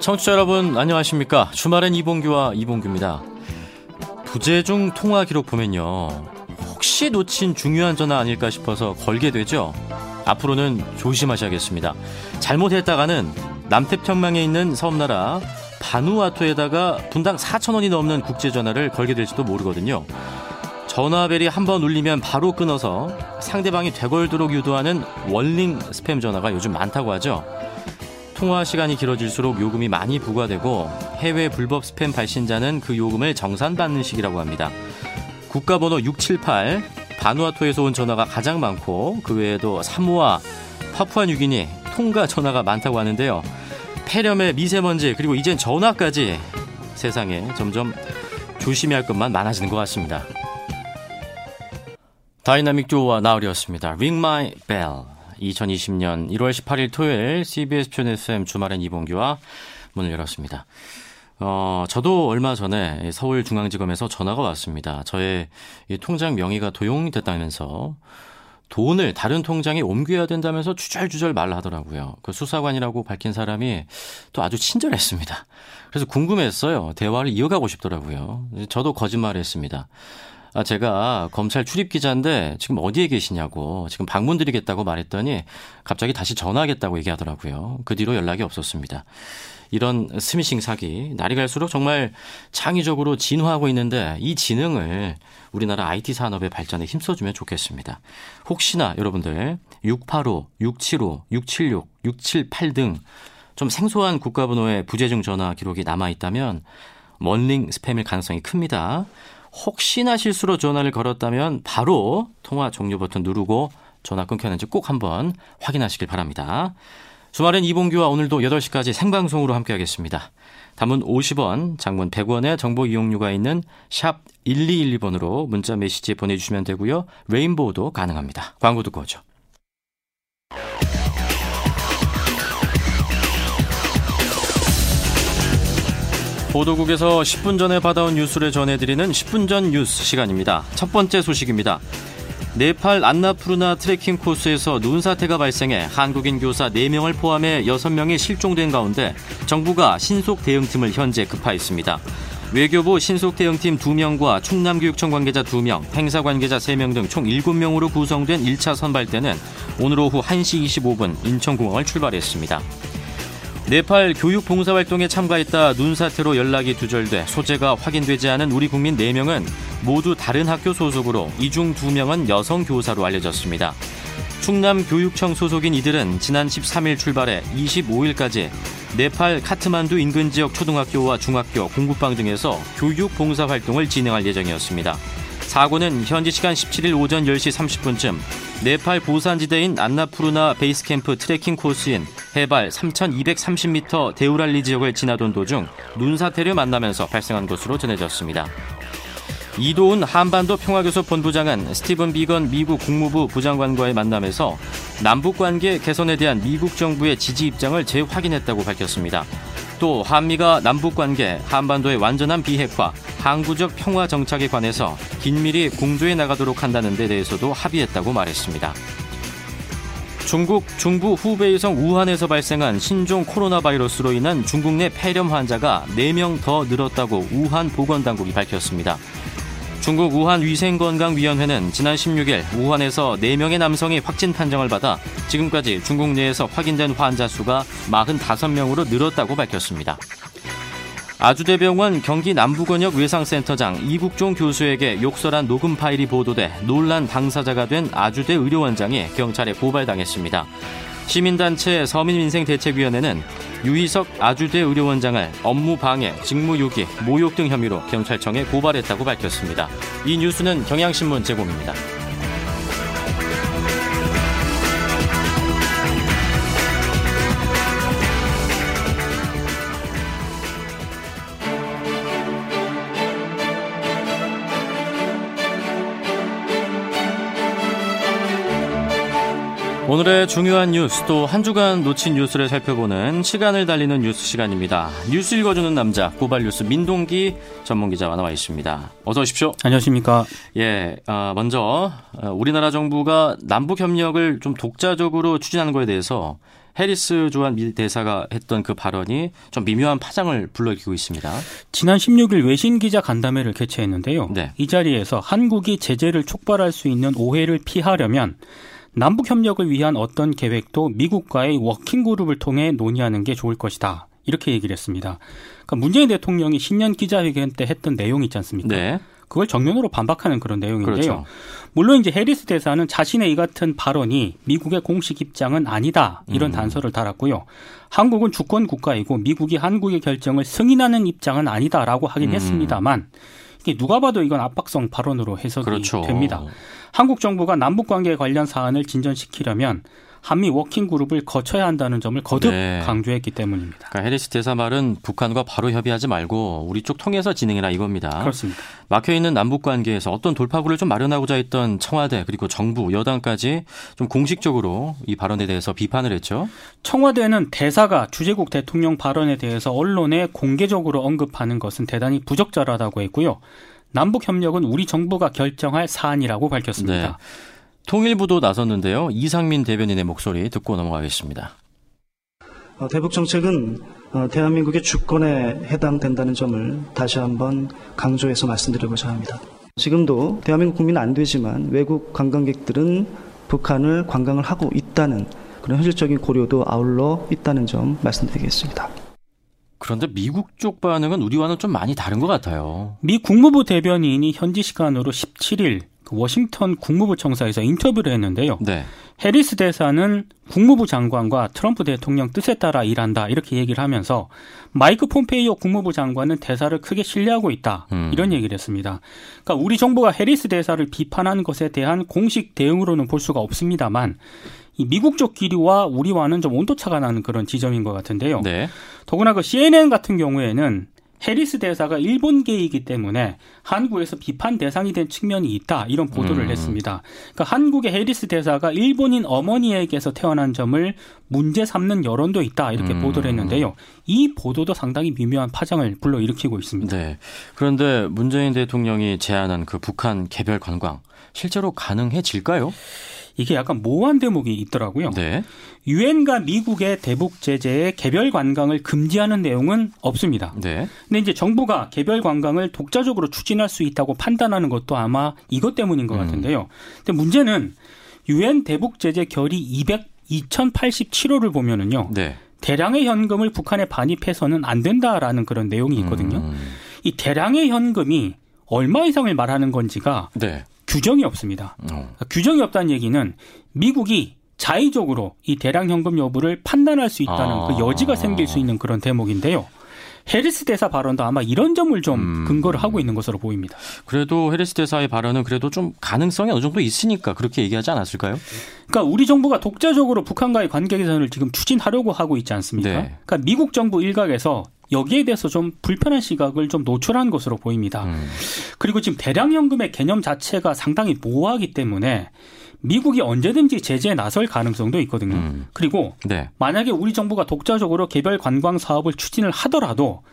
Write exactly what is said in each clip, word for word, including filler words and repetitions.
청취자 여러분 안녕하십니까. 주말엔 이봉규와 이봉규입니다. 부재중 통화 기록 보면요, 혹시 놓친 중요한 전화 아닐까 싶어서 걸게 되죠. 앞으로는 조심하셔야겠습니다. 잘못했다가는 남태평양에 있는 섬나라 바누아투에다가 분당 사천 원이 넘는 국제전화를 걸게 될지도 모르거든요. 전화벨이 한번 울리면 바로 끊어서 상대방이 되걸도록 유도하는 월링 스팸 전화가 요즘 많다고 하죠. 통화 시간이 길어질수록 요금이 많이 부과되고 해외 불법 스팸 발신자는 그 요금을 정산받는 식이라고 합니다. 국가번호 육칠팔, 바누아투에서 온 전화가 가장 많고 그 외에도 사무아, 파푸아뉴기니, 통가 전화가 많다고 하는데요. 폐렴에 미세먼지 그리고 이젠 전화까지, 세상에 점점 조심해야 할 것만 많아지는 것 같습니다. 다이나믹 조와 나으리였습니다. Ring my bell. 이천이십 년 일월 십팔일 토요일 씨비에스 표준에프엠 주말엔 이봉규와 문을 열었습니다. 어, 저도 얼마 전에 서울중앙지검에서 전화가 왔습니다. 저의 이 통장 명의가 도용됐다면서 돈을 다른 통장에 옮겨야 된다면서 주절주절 말을 하더라고요. 그 수사관이라고 밝힌 사람이 또 아주 친절했습니다. 그래서 궁금했어요. 대화를 이어가고 싶더라고요. 저도 거짓말을 했습니다. 아, 제가 검찰 출입 기자인데 지금 어디에 계시냐고, 지금 방문 드리겠다고 말했더니 갑자기 다시 전화하겠다고 얘기하더라고요. 그 뒤로 연락이 없었습니다. 이런 스미싱 사기, 날이 갈수록 정말 창의적으로 진화하고 있는데 이 지능을 우리나라 아이티 산업의 발전에 힘써주면 좋겠습니다. 혹시나 여러분들 육팔오, 육칠오, 육칠육, 육칠팔 등 좀 생소한 국가번호의 부재중 전화 기록이 남아있다면 멀링 스팸일 가능성이 큽니다. 혹시나 실수로 전화를 걸었다면 바로 통화 종료 버튼 누르고 전화 끊겼는지 꼭 한번 확인하시길 바랍니다. 주말엔 이봉규와 오늘도 여덟 시까지 생방송으로 함께하겠습니다. 단문 오십 원, 장문 백 원의 정보 이용료가 있는 샵 일이일이 번으로 문자 메시지 보내주시면 되고요. 레인보우도 가능합니다. 광고 듣고 오죠. 보도국에서 십 분 전에 받아온 뉴스를 전해드리는 십 분 전 뉴스 시간입니다. 첫 번째 소식입니다. 네팔 안나푸르나 트레킹 코스에서 눈 사태가 발생해 한국인 교사 네 명을 포함해 여섯 명이 실종된 가운데 정부가 신속 대응팀을 현재 급파했습니다. 외교부 신속 대응팀 두 명과 충남교육청 관계자 두 명, 행사 관계자 세 명 등 총 일곱 명으로 구성된 일 차 선발대는 오늘 오후 한 시 이십오 분 인천공항을 출발했습니다. 네팔 교육봉사활동에 참가했다 눈사태로 연락이 두절돼 소재가 확인되지 않은 우리 국민 네 명은 모두 다른 학교 소속으로 이 중 두 명은 여성 교사로 알려졌습니다. 충남교육청 소속인 이들은 지난 십삼일 출발해 이십오일까지 네팔 카트만두 인근 지역 초등학교와 중학교, 공부방 등에서 교육봉사활동을 진행할 예정이었습니다. 사고는 현지시간 십칠일 오전 열 시 삼십 분쯤 네팔 보산지대인 안나푸르나 베이스캠프 트레킹 코스인 해발 삼천이백삼십 미터 데우랄리 지역을 지나던 도중 눈사태를 만나면서 발생한 것으로 전해졌습니다. 이도훈 한반도 평화교섭 본부장은 스티븐 비건 미국 국무부 부장관과의 만남에서 남북관계 개선에 대한 미국 정부의 지지 입장을 재확인했다고 밝혔습니다. 또 한미가 남북관계, 한반도의 완전한 비핵화, 항구적 평화 정착에 관해서 긴밀히 공조해 나가도록 한다는 데 대해서도 합의했다고 말했습니다. 중국 중부 후베이성 우한에서 발생한 신종 코로나 바이러스로 인한 중국 내 폐렴 환자가 네 명 더 늘었다고 우한 보건당국이 밝혔습니다. 중국 우한위생건강위원회는 지난 십육일 우한에서 네 명의 남성이 확진 판정을 받아 지금까지 중국 내에서 확인된 환자 수가 사십오 명으로 늘었다고 밝혔습니다. 아주대병원 경기 남부권역 외상센터장 이국종 교수에게 욕설한 녹음 파일이 보도돼 논란 당사자가 된 아주대 의료원장이 경찰에 고발당했습니다. 시민단체 서민민생대책위원회는 유희석 아주대 의료원장을 업무방해, 직무유기, 모욕 등 혐의로 경찰청에 고발했다고 밝혔습니다. 이 뉴스는 경향신문 제공입니다. 오늘의 중요한 뉴스 또 한 주간 놓친 뉴스를 살펴보는 시간을 달리는 뉴스 시간입니다. 뉴스 읽어주는 남자 고발 뉴스 민동기 전문기자와 나와 있습니다. 어서 오십시오. 안녕하십니까. 예, 어, 먼저 우리나라 정부가 남북협력을 좀 독자적으로 추진하는 거에 대해서 해리스 조한 미 대사가 했던 그 발언이 좀 미묘한 파장을 불러일으키고 있습니다. 지난 십육 일 외신 기자 간담회를 개최했는데요. 네. 이 자리에서 한국이 제재를 촉발할 수 있는 오해를 피하려면 남북협력을 위한 어떤 계획도 미국과의 워킹그룹을 통해 논의하는 게 좋을 것이다. 이렇게 얘기를 했습니다. 그러니까 문재인 대통령이 신년 기자회견 때 했던 내용이 있지 않습니까? 네. 그걸 정면으로 반박하는 그런 내용인데요. 그렇죠. 물론 이제 해리스 대사는 자신의 이 같은 발언이 미국의 공식 입장은 아니다. 이런 음. 단서를 달았고요. 한국은 주권 국가이고 미국이 한국의 결정을 승인하는 입장은 아니다라고 하긴 음. 했습니다만 이게 누가 봐도 이건 압박성 발언으로 해석이 그렇죠. 됩니다. 한국 정부가 남북관계 관련 사안을 진전시키려면 한미 워킹그룹을 거쳐야 한다는 점을 거듭 네. 강조했기 때문입니다. 그러니까 해리스 대사 말은 북한과 바로 협의하지 말고 우리 쪽 통해서 진행해라 이겁니다. 그렇습니다. 막혀있는 남북관계에서 어떤 돌파구를 좀 마련하고자 했던 청와대 그리고 정부 여당까지 좀 공식적으로 이 발언에 대해서 비판을 했죠. 청와대는 대사가 주재국 대통령 발언에 대해서 언론에 공개적으로 언급하는 것은 대단히 부적절하다고 했고요. 남북협력은 우리 정부가 결정할 사안이라고 밝혔습니다. 네. 통일부도 나섰는데요. 이상민 대변인의 목소리 듣고 넘어가겠습니다. 대북 정책은 대한민국의 주권에 해당된다는 점을 다시 한번 강조해서 말씀드리고자 합니다. 지금도 대한민국 국민은 안 되지만 외국 관광객들은 북한을 관광을 하고 있다는 그런 현실적인 고려도 아울러 있다는 점 말씀드리겠습니다. 그런데 미국 쪽 반응은 우리와는 좀 많이 다른 것 같아요. 미 국무부 대변인이 현지 시간으로 십칠 일 워싱턴 국무부 청사에서 인터뷰를 했는데요. 네. 해리스 대사는 국무부 장관과 트럼프 대통령 뜻에 따라 일한다 이렇게 얘기를 하면서 마이크 폼페이오 국무부 장관은 대사를 크게 신뢰하고 있다 음. 이런 얘기를 했습니다. 그러니까 우리 정부가 해리스 대사를 비판한 것에 대한 공식 대응으로는 볼 수가 없습니다만 이 미국 쪽 기류와 우리와는 좀 온도차가 나는 그런 지점인 것 같은데요. 네. 더구나 그 씨엔엔 같은 경우에는 해리스 대사가 일본계이기 때문에 한국에서 비판 대상이 된 측면이 있다 이런 보도를 음. 했습니다. 그러니까 한국의 해리스 대사가 일본인 어머니에게서 태어난 점을 문제 삼는 여론도 있다 이렇게 음. 보도를 했는데요. 이 보도도 상당히 미묘한 파장을 불러일으키고 있습니다. 네. 그런데 문재인 대통령이 제안한 그 북한 개별 관광 실제로 가능해질까요? 이게 약간 모호한 대목이 있더라고요. 네. 유엔과 미국의 대북 제재에 개별 관광을 금지하는 내용은 없습니다. 네. 근데 이제 정부가 개별 관광을 독자적으로 추진할 수 있다고 판단하는 것도 아마 이것 때문인 것 같은데요. 음. 근데 문제는 유엔 대북 제재 결의 이천팔십칠 호를 보면은요. 네. 대량의 현금을 북한에 반입해서는 안 된다라는 그런 내용이 있거든요. 음. 이 대량의 현금이 얼마 이상을 말하는 건지가 네. 규정이 없습니다. 어. 규정이 없다는 얘기는 미국이 자의적으로 이 대량 현금 여부를 판단할 수 있다는 아. 그 여지가 생길 수 있는 그런 대목인데요. 해리스 대사 발언도 아마 이런 점을 좀 근거를 음. 하고 있는 것으로 보입니다. 그래도 해리스 대사의 발언은 그래도 좀 가능성이 어느 정도 있으니까 그렇게 얘기하지 않았을까요? 그러니까 우리 정부가 독자적으로 북한과의 관계 개선을 지금 추진하려고 하고 있지 않습니까? 네. 그러니까 미국 정부 일각에서 여기에 대해서 좀 불편한 시각을 좀 노출한 것으로 보입니다. 음. 그리고 지금 대량연금의 개념 자체가 상당히 모호하기 때문에 미국이 언제든지 제재에 나설 가능성도 있거든요. 음. 그리고 네. 만약에 우리 정부가 독자적으로 개별 관광 사업을 추진을 하더라도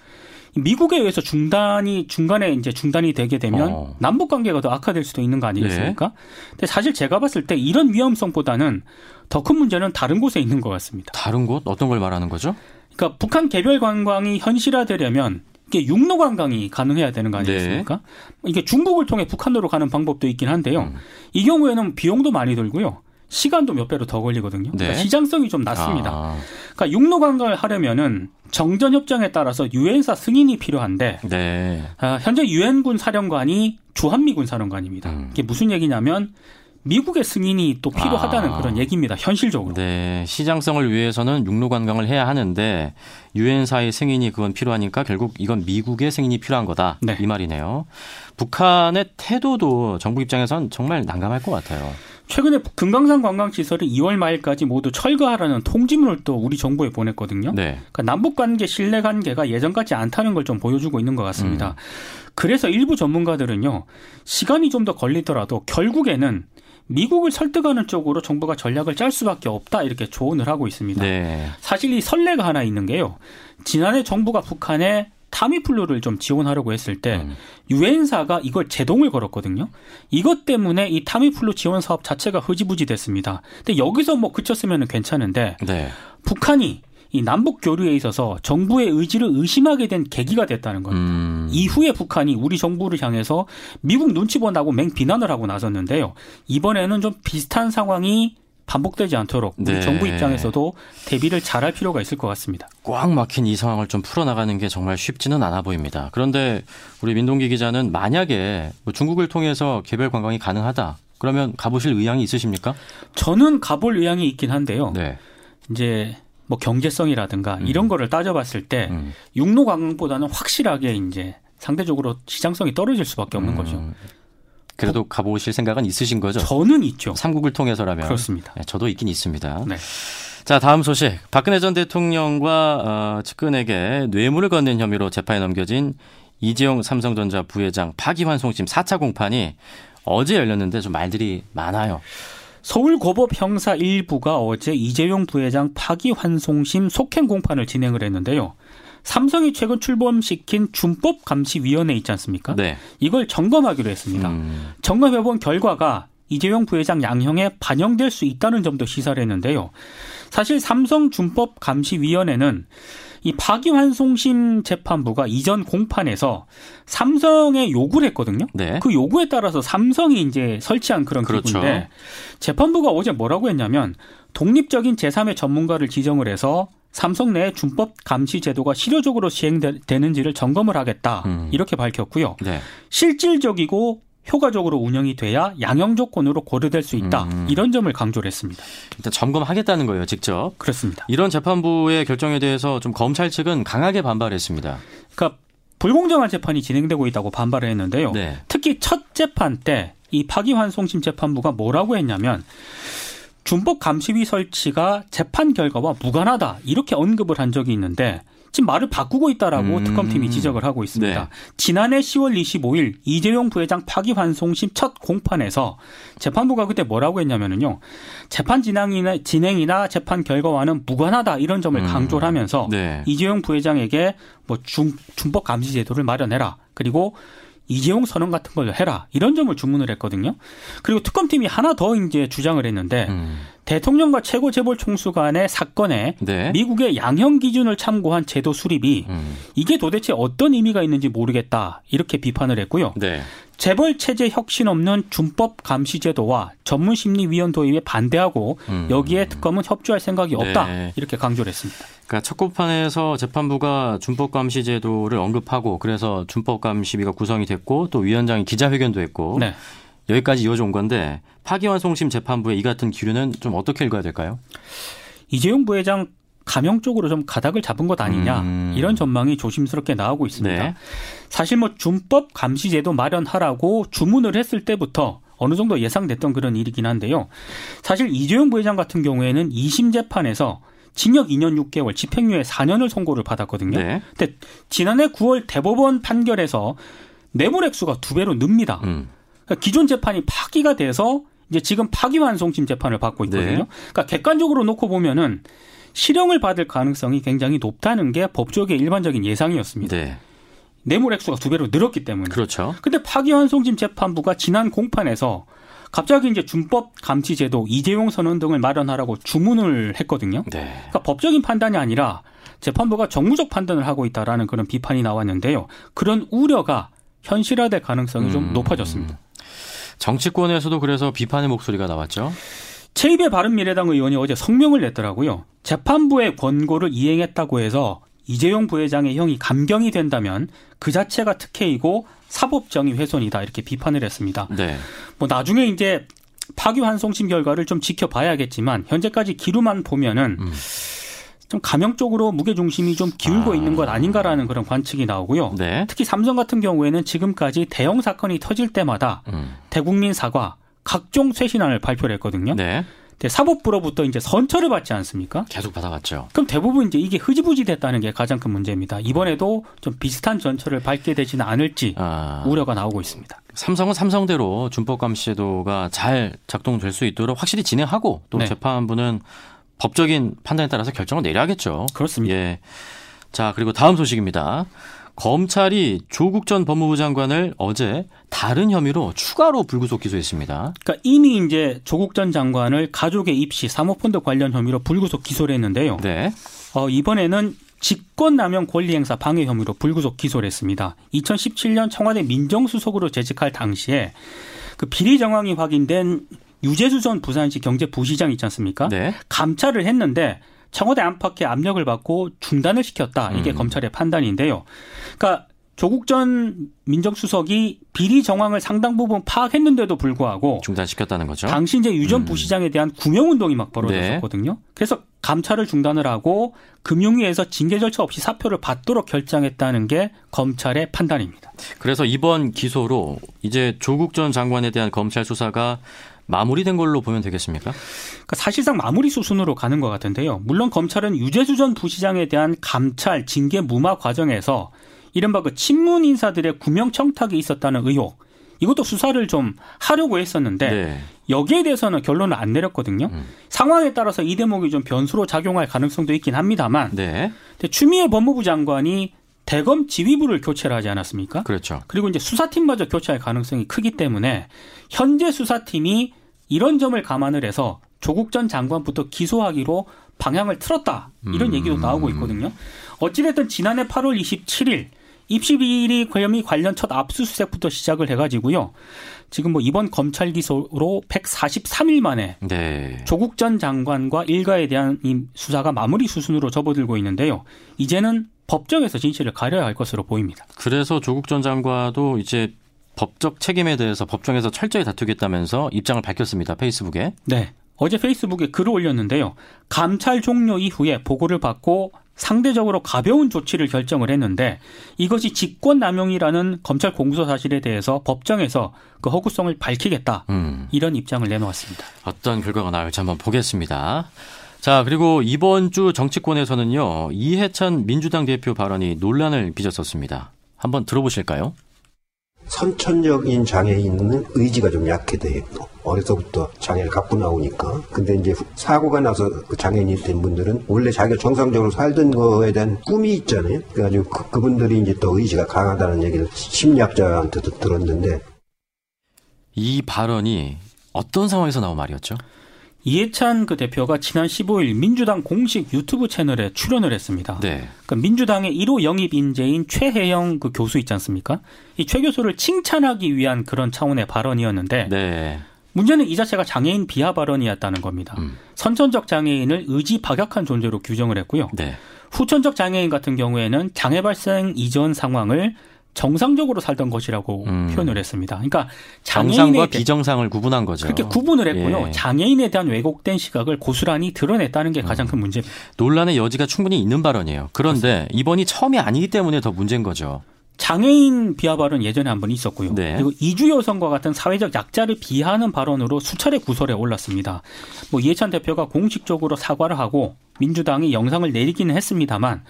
미국에 의해서 중단이 중간에 이제 중단이 되게 되면 어. 남북 관계가 더 악화될 수도 있는 거 아니겠습니까? 네. 근데 사실 제가 봤을 때 이런 위험성보다는 더 큰 문제는 다른 곳에 있는 것 같습니다. 다른 곳? 어떤 걸 말하는 거죠? 그러니까 북한 개별 관광이 현실화되려면 이게 육로 관광이 가능해야 되는 거 아니겠습니까? 네. 이게 중국을 통해 북한으로 가는 방법도 있긴 한데요. 음. 이 경우에는 비용도 많이 들고요. 시간도 몇 배로 더 걸리거든요. 네. 그러니까 시장성이 좀 낮습니다. 아. 그러니까 육로 관광을 하려면은 정전 협정에 따라서 유엔사 승인이 필요한데 네. 아, 현재 유엔군 사령관이 주한미군 사령관입니다. 음. 이게 무슨 얘기냐면 미국의 승인이 또 필요하다는 아. 그런 얘기입니다. 현실적으로. 네, 시장성을 위해서는 육로 관광을 해야 하는데 유엔사의 승인이 그건 필요하니까 결국 이건 미국의 승인이 필요한 거다. 네. 이 말이네요. 북한의 태도도 정부 입장에선 정말 난감할 것 같아요. 최근에 금강산 관광시설을 이월 말까지 모두 철거하라는 통지문을 또 우리 정부에 보냈거든요. 네. 그러니까 남북관계, 신뢰관계가 예전 같지 않다는 걸 좀 보여주고 있는 것 같습니다. 음. 그래서 일부 전문가들은요. 시간이 좀 더 걸리더라도 결국에는 미국을 설득하는 쪽으로 정부가 전략을 짤 수밖에 없다 이렇게 조언을 하고 있습니다. 네. 사실 이 선례가 하나 있는 게요. 지난해 정부가 북한에 타미플루를 좀 지원하려고 했을 때 유엔사가 이걸 제동을 걸었거든요. 이것 때문에 이 타미플루 지원 사업 자체가 흐지부지 됐습니다. 근데 여기서 뭐 그쳤으면 괜찮은데 네. 북한이 이 남북 교류에 있어서 정부의 의지를 의심하게 된 계기가 됐다는 겁니다. 음. 이후에 북한이 우리 정부를 향해서 미국 눈치 본다고 맹비난을 하고 나섰는데요. 이번에는 좀 비슷한 상황이 반복되지 않도록 우리 네. 정부 입장에서도 대비를 잘할 필요가 있을 것 같습니다. 꽉 막힌 이 상황을 좀 풀어나가는 게 정말 쉽지는 않아 보입니다. 그런데 우리 민동기 기자는 만약에 중국을 통해서 개별 관광이 가능하다. 그러면 가보실 의향이 있으십니까? 저는 가볼 의향이 있긴 한데요. 네. 이제 뭐 경제성이라든가 음. 이런 거를 따져봤을 때 음. 육로 관광보다는 확실하게 이제 상대적으로 시장성이 떨어질 수밖에 없는 음. 거죠. 그래도 가보실 생각은 있으신 거죠? 저는 있죠. 삼국을 통해서라면. 그렇습니다. 네, 저도 있긴 있습니다. 네. 자, 다음 소식. 박근혜 전 대통령과 어, 측근에게 뇌물을 건넨 혐의로 재판에 넘겨진 이재용 삼성전자 부회장 파기환송심 사 차 공판이 어제 열렸는데 좀 말들이 많아요. 서울고법 형사 일 부가 어제 이재용 부회장 파기환송심 속행 공판을 진행을 했는데요. 삼성이 최근 출범시킨 준법감시위원회 있지 않습니까? 네. 이걸 점검하기로 했습니다. 음. 점검해본 결과가 이재용 부회장 양형에 반영될 수 있다는 점도 시사를 했는데요. 사실 삼성 준법감시위원회는 이 파기환송심 재판부가 이전 공판에서 삼성에 요구를 했거든요. 네. 그 요구에 따라서 삼성이 이제 설치한 그런 기구인데 그렇죠. 재판부가 어제 뭐라고 했냐면 독립적인 제삼의 전문가를 지정을 해서 삼성 내 준법 감시 제도가 실효적으로 시행되는지를 점검을 하겠다. 음. 이렇게 밝혔고요. 네. 실질적이고 효과적으로 운영이 돼야 양형 조건으로 고려될 수 있다. 음. 이런 점을 강조를 했습니다. 일단 점검하겠다는 거예요, 직접. 그렇습니다. 이런 재판부의 결정에 대해서 좀 검찰 측은 강하게 반발했습니다. 그러니까 불공정한 재판이 진행되고 있다고 반발을 했는데요. 네. 특히 첫 재판 때 이 파기환송심 재판부가 뭐라고 했냐면 준법감시위 설치가 재판 결과와 무관하다 이렇게 언급을 한 적이 있는데 지금 말을 바꾸고 있다라고 음. 특검팀이 지적을 하고 있습니다. 네. 지난해 시월 이십오일 이재용 부회장 파기환송심 첫 공판에서 재판부가 그때 뭐라고 했냐면요. 재판 진행이나, 진행이나 재판 결과와는 무관하다 이런 점을 음. 강조를 하면서 네. 이재용 부회장에게 뭐 중, 준법 감시 제도를 마련해라. 그리고 이재용 선언 같은 걸 해라. 이런 점을 주문을 했거든요. 그리고 특검팀이 하나 더 이제 주장을 했는데 음. 대통령과 최고재벌총수 간의 사건에 네. 미국의 양형 기준을 참고한 제도 수립이 음. 이게 도대체 어떤 의미가 있는지 모르겠다. 이렇게 비판을 했고요. 네. 재벌 체제 혁신 없는 준법 감시 제도와 전문 심리위원 도입에 반대하고 음. 여기에 특검은 협조할 생각이 없다. 네. 이렇게 강조를 했습니다. 그러니까 첫 공판에서 재판부가 준법감시제도를 언급하고 그래서 준법감시위가 구성이 됐고 또 위원장이 기자회견도 했고 네. 여기까지 이어져 온 건데 파기환송심 재판부의 이 같은 기류는 좀 어떻게 읽어야 될까요? 이재용 부회장 감형 쪽으로 좀 가닥을 잡은 것 아니냐 음. 이런 전망이 조심스럽게 나오고 있습니다. 네. 사실 뭐 준법감시제도 마련하라고 주문을 했을 때부터 어느 정도 예상됐던 그런 일이긴 한데요. 사실 이재용 부회장 같은 경우에는 이심 재판에서 징역 이 년 육 개월, 집행유예 사 년을 선고를 받았거든요. 그런데 네. 지난해 구월 대법원 판결에서 뇌물 액수가 두 배로 늡니다. 음. 그러니까 기존 재판이 파기가 돼서 이제 지금 파기환송심 재판을 받고 있거든요. 네. 그러니까 객관적으로 놓고 보면은 실형을 받을 가능성이 굉장히 높다는 게 법조계 일반적인 예상이었습니다. 네. 뇌물 액수가 두 배로 늘었기 때문에. 그렇죠. 그런데 파기환송심 재판부가 지난 공판에서 갑자기 이제 준법 감시 제도, 이재용 선언 등을 마련하라고 주문을 했거든요. 네. 그러니까 법적인 판단이 아니라 재판부가 정무적 판단을 하고 있다라는 그런 비판이 나왔는데요. 그런 우려가 현실화될 가능성이 음. 좀 높아졌습니다. 정치권에서도 그래서 비판의 목소리가 나왔죠. 최입의 바른미래당 의원이 어제 성명을 냈더라고요. 재판부의 권고를 이행했다고 해서 이재용 부회장의 형이 감경이 된다면 그 자체가 특혜이고 사법정의 훼손이다 이렇게 비판을 했습니다. 네. 뭐 나중에 이제 파기환송심 결과를 좀 지켜봐야겠지만 현재까지 기류만 보면은 음. 좀 감형 쪽으로 무게중심이 좀 기울고 아. 있는 것 아닌가라는 그런 관측이 나오고요. 네. 특히 삼성 같은 경우에는 지금까지 대형 사건이 터질 때마다 음. 대국민 사과, 각종 쇄신안을 발표를 했거든요. 네. 사법부로부터 이제 선처를 받지 않습니까? 계속 받아왔죠. 그럼 대부분 이제 이게 흐지부지 됐다는 게 가장 큰 문제입니다. 이번에도 좀 비슷한 전철을 밟게 되지는 않을지 아... 우려가 나오고 있습니다. 삼성은 삼성대로 준법 감시제도가 잘 작동될 수 있도록 확실히 진행하고 또 네. 재판부는 법적인 판단에 따라서 결정을 내려야겠죠. 그렇습니다. 예. 자, 그리고 다음 소식입니다. 검찰이 조국 전 법무부 장관을 어제 다른 혐의로 추가로 불구속 기소했습니다. 그러니까 이미 이제 조국 전 장관을 가족의 입시, 사모펀드 관련 혐의로 불구속 기소를 했는데요. 네. 어, 이번에는 직권남용 권리행사 방해 혐의로 불구속 기소를 했습니다. 이천십칠 년 청와대 민정수석으로 재직할 당시에 그 비리 정황이 확인된 유재수 전 부산시 경제부시장 있지 않습니까? 네. 감찰을 했는데 청와대 안팎의 압력을 받고 중단을 시켰다. 이게 음. 검찰의 판단인데요. 그러니까 조국 전 민정수석이 비리 정황을 상당 부분 파악했는데도 불구하고 중단시켰다는 거죠. 당시 이제 유 전 부시장에 대한 구명운동이 막 벌어졌었거든요. 네. 그래서 감찰을 중단을 하고 금융위에서 징계 절차 없이 사표를 받도록 결정했다는 게 검찰의 판단입니다. 그래서 이번 기소로 이제 조국 전 장관에 대한 검찰 수사가 마무리된 걸로 보면 되겠습니까? 그러니까 사실상 마무리 수순으로 가는 것 같은데요. 물론 검찰은 유재수 전 부시장에 대한 감찰, 징계 무마 과정에서 이른바 그 친문 인사들의 구명 청탁이 있었다는 의혹, 이것도 수사를 좀 하려고 했었는데 네. 여기에 대해서는 결론을 안 내렸거든요. 음. 상황에 따라서 이 대목이 좀 변수로 작용할 가능성도 있긴 합니다만 네. 근데 추미애 법무부 장관이 대검 지휘부를 교체를 하지 않았습니까? 그렇죠. 그리고 이제 수사팀마저 교체할 가능성이 크기 때문에 현재 수사팀이 이런 점을 감안을 해서 조국 전 장관부터 기소하기로 방향을 틀었다. 이런 음. 얘기도 나오고 있거든요. 어찌됐든 지난해 팔월 이십칠일 입시비리 혐의 관련 첫 압수수색부터 시작을 해가지고요. 지금 뭐 이번 검찰 기소로 백사십삼일 만에 네. 조국 전 장관과 일가에 대한 이 수사가 마무리 수순으로 접어들고 있는데요. 이제는 법정에서 진실을 가려야 할 것으로 보입니다. 그래서 조국 전 장관도 이제 법적 책임에 대해서 법정에서 철저히 다투겠다면서 입장을 밝혔습니다. 페이스북에. 네. 어제 페이스북에 글을 올렸는데요. 감찰 종료 이후에 보고를 받고 상대적으로 가벼운 조치를 결정을 했는데 이것이 직권남용이라는 검찰 공소 사실에 대해서 법정에서 그 허구성을 밝히겠다. 음. 이런 입장을 내놓았습니다. 어떤 결과가 나올지 한번 보겠습니다. 자, 그리고 이번 주 정치권에서는요. 이해찬 민주당 대표 발언이 논란을 빚었었습니다. 한번 들어보실까요? 선천적인 장애인은 의지가 좀 약해 돼요. 어려서부터 장애를 갖고 나오니까. 근데 이제 사고가 나서 장애인이 된 분들은 원래 자기가 정상적으로 살던 거에 대한 꿈이 있잖아요. 그래가지고 그, 그분들이 이제 또 의지가 강하다는 얘기를 심리학자한테도 들었는데. 이 발언이 어떤 상황에서 나온 말이었죠? 이해찬 그 대표가 지난 십오일 민주당 공식 유튜브 채널에 출연을 했습니다. 네. 그러니까 민주당의 일호 영입 인재인 최혜영 그 교수 있지 않습니까? 이 최 교수를 칭찬하기 위한 그런 차원의 발언이었는데 네. 문제는 이 자체가 장애인 비하 발언이었다는 겁니다. 음. 선천적 장애인을 의지 박약한 존재로 규정을 했고요. 네. 후천적 장애인 같은 경우에는 장애 발생 이전 상황을 정상적으로 살던 것이라고 음. 표현을 했습니다. 그러니까 장애인의 정상과 비정상을 구분한 거죠. 그렇게 구분을 했고요. 예. 장애인에 대한 왜곡된 시각을 고스란히 드러냈다는 게 가장 음. 큰 문제입니다. 논란의 여지가 충분히 있는 발언이에요. 그런데 그렇습니다. 이번이 처음이 아니기 때문에 더 문제인 거죠. 장애인 비하 발언 예전에 한 번 있었고요. 네. 그리고 이주 여성과 같은 사회적 약자를 비하하는 발언으로 수차례 구설에 올랐습니다. 뭐 이해찬 대표가 공식적으로 사과를 하고 민주당이 영상을 내리기는 했습니다만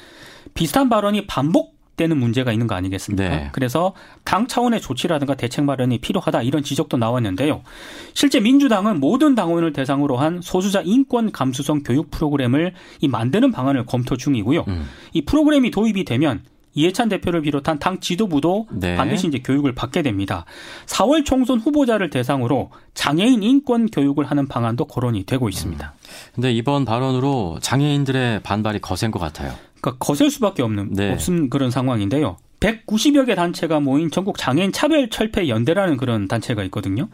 비슷한 발언이 반복 되는 문제가 있는 거 아니겠습니까? 네. 그래서 당 차원의 조치라든가 대책 마련이 필요하다 이런 지적도 나왔는데요. 실제 민주당은 모든 당원을 대상으로 한 소수자 인권 감수성 교육 프로그램을 이 만드는 방안을 검토 중이고요. 음. 이 프로그램이 도입이 되면 이해찬 대표를 비롯한 당 지도부도 네. 반드시 이제 교육을 받게 됩니다. 사월 총선 후보자를 대상으로 장애인 인권 교육을 하는 방안도 거론이 되고 있습니다. 그런데 음. 이번 발언으로 장애인들의 반발이 거센 것 같아요. 그러니까 거셀 수밖에 없는, 네. 없는 그런 상황인데요. 백구십여 개 단체가 모인 전국 장애인 차별 철폐 연대라는 그런 단체가 있거든요.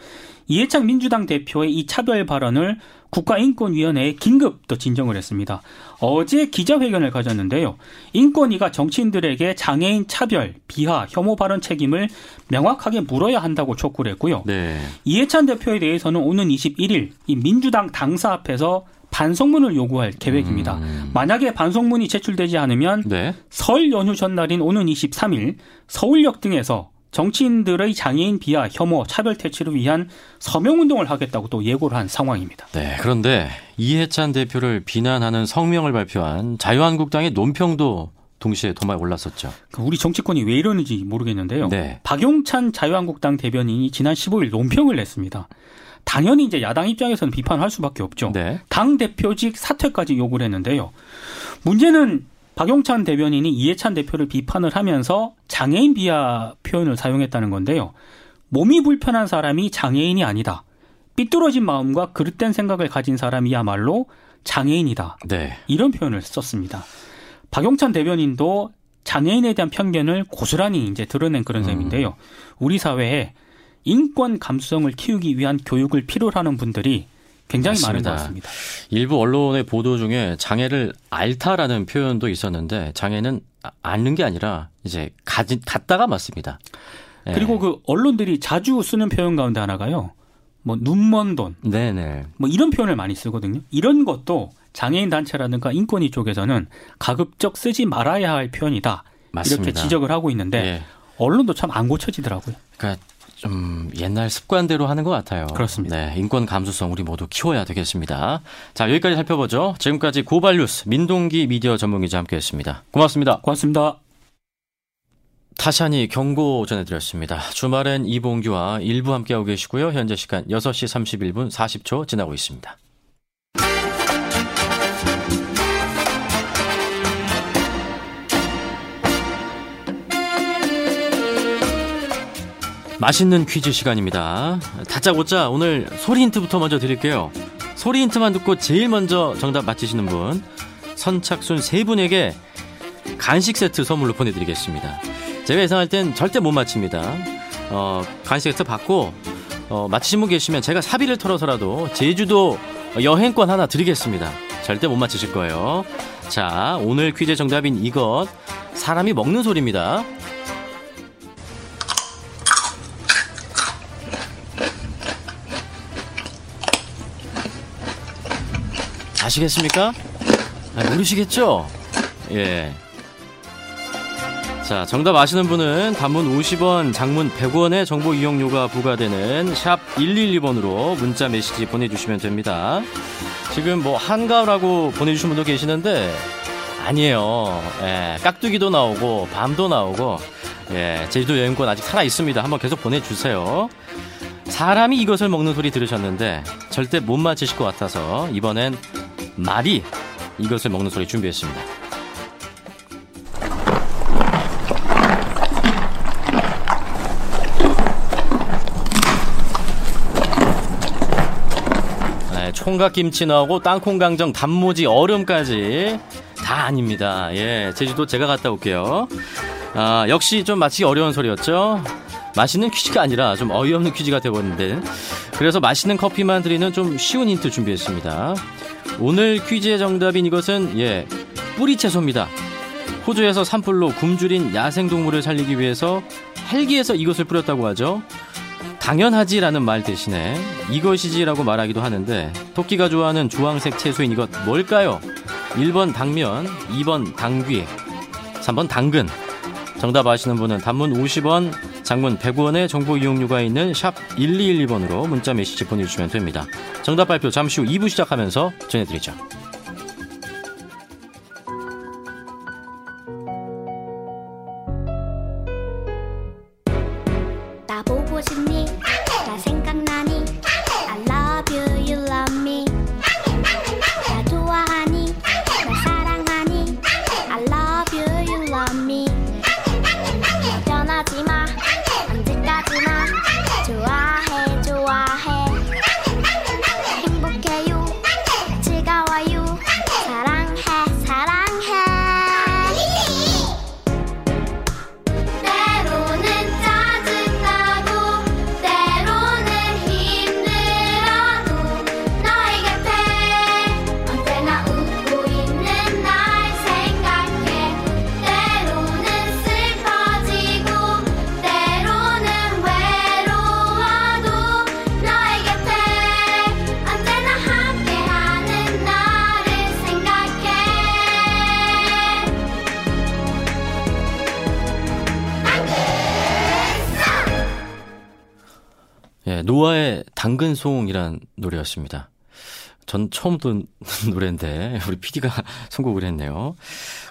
이해찬 민주당 대표의 이 차별 발언을 국가인권위원회에 긴급 또 진정을 했습니다. 어제 기자회견을 가졌는데요. 인권위가 정치인들에게 장애인 차별, 비하, 혐오 발언 책임을 명확하게 물어야 한다고 촉구를 했고요. 네. 이해찬 대표에 대해서는 오는 이십일일 이 민주당 당사 앞에서 반성문을 요구할 계획입니다. 음. 만약에 반성문이 제출되지 않으면 네. 설 연휴 전날인 오는 이십삼일 서울역 등에서 정치인들의 장애인 비하, 혐오, 차별 퇴치를 위한 서명운동을 하겠다고 또 예고를 한 상황입니다. 네, 그런데 이해찬 대표를 비난하는 성명을 발표한 자유한국당의 논평도 동시에 도마에 올랐었죠. 우리 정치권이 왜 이러는지 모르겠는데요. 네. 박용찬 자유한국당 대변인이 지난 십오일 논평을 냈습니다. 당연히 이제 야당 입장에서는 비판할 수밖에 없죠. 네. 당 대표직 사퇴까지 요구를 했는데요. 문제는 박용찬 대변인이 이해찬 대표를 비판을 하면서 장애인 비하 표현을 사용했다는 건데요. 몸이 불편한 사람이 장애인이 아니다. 삐뚤어진 마음과 그릇된 생각을 가진 사람이야말로 장애인이다. 네. 이런 표현을 썼습니다. 박용찬 대변인도 장애인에 대한 편견을 고스란히 이제 드러낸 그런 음. 셈인데요. 우리 사회에 인권 감수성을 키우기 위한 교육을 필요로 하는 분들이 굉장히 맞습니다. 많은 것 같습니다. 일부 언론의 보도 중에 장애를 앓다라는 표현도 있었는데 장애는 앓는 게 아니라 이제 가진, 갖다가 맞습니다. 네. 그리고 그 언론들이 자주 쓰는 표현 가운데 하나가요. 뭐 눈먼 돈, 네네. 뭐 이런 표현을 많이 쓰거든요. 이런 것도 장애인 단체라든가 인권위 쪽에서는 가급적 쓰지 말아야 할 표현이다. 맞습니다. 이렇게 지적을 하고 있는데 예. 언론도 참 안 고쳐지더라고요. 그러니까 좀 옛날 습관대로 하는 것 같아요. 그렇습니다. 네, 인권 감수성 우리 모두 키워야 되겠습니다. 자, 여기까지 살펴보죠. 지금까지 고발뉴스 민동기 미디어 전문기자 함께했습니다. 고맙습니다. 고맙습니다. 타샤니 경고 전해드렸습니다. 주말엔 이봉규와 일부 함께하고 계시고요. 현재 시간 여섯시 삼십일분 사십초 지나고 있습니다. 맛있는 퀴즈 시간입니다. 다짜고짜 오늘 소리 힌트부터 먼저 드릴게요. 소리 힌트만 듣고 제일 먼저 정답 맞히시는 분 선착순 세 분에게 간식 세트 선물로 보내드리겠습니다. 제가 예상할 땐 절대 못 맞춥니다. 어, 간식 세트 받고 어, 맞히신 분 계시면 제가 사비를 털어서라도 제주도 여행권 하나 드리겠습니다. 절대 못 맞히실 거예요. 자, 오늘 퀴즈 정답인 이것 사람이 먹는 소리입니다. 아시겠습니까? 아, 모르시겠죠? 예. 자, 정답 아시는 분은 단문 오십원, 장문 백원의 정보 이용료가 부과되는 샵 일일이번으로 문자 메시지 보내주시면 됩니다. 지금 뭐 한가라고 보내주신 분도 계시는데 아니에요. 예, 깍두기도 나오고 밤도 나오고 예, 제주도 여행권 아직 살아있습니다. 한번 계속 보내주세요. 사람이 이것을 먹는 소리 들으셨는데 절대 못 맞히실 것 같아서 이번엔 말이 이것을 먹는 소리 준비했습니다. 네, 총각김치 나오고 땅콩강정, 단무지, 얼음까지 다 아닙니다. 예, 제주도 제가 갔다 올게요. 아, 역시 좀 맞히기 어려운 소리였죠. 맛있는 퀴즈가 아니라 좀 어이없는 퀴즈가 되어버렸는데 그래서 맛있는 커피만 드리는 좀 쉬운 힌트 준비했습니다. 오늘 퀴즈의 정답인 이것은 예 뿌리채소입니다. 호주에서 산불로 굶주린 야생동물을 살리기 위해서 헬기에서 이것을 뿌렸다고 하죠. 당연하지라는 말 대신에 이것이지라고 말하기도 하는데 토끼가 좋아하는 주황색 채소인 이것 뭘까요? 일번 당면, 이번 당귀, 삼번 당근. 정답 아시는 분은 단문 오십원, 장문 백원의 정보 이용료가 있는 샵 일이일이번으로 문자 메시지 보내주시면 됩니다. 정답 발표 잠시 후 이부 시작하면서 전해드리죠. 나 보고 싶니? 나 생각나니? I love you, you love me. 나 좋아하니? 나 사랑하니? I love you, you love me. 변하지 마. 좋아해 좋아해 행복해요 즐거워요 사랑해 사랑해 때로는 짜증나고 때로는 힘들어도 너의 곁에 언제나 웃고 있는 날 생각해 때로는 슬퍼지고 때로는 외로워도 너의 곁에 언제나 함께하는 나를 생각해 예, 노아의 당근송이란 노래였습니다. 전 처음 듣는 노래인데 우리 피디가 선곡을 했네요.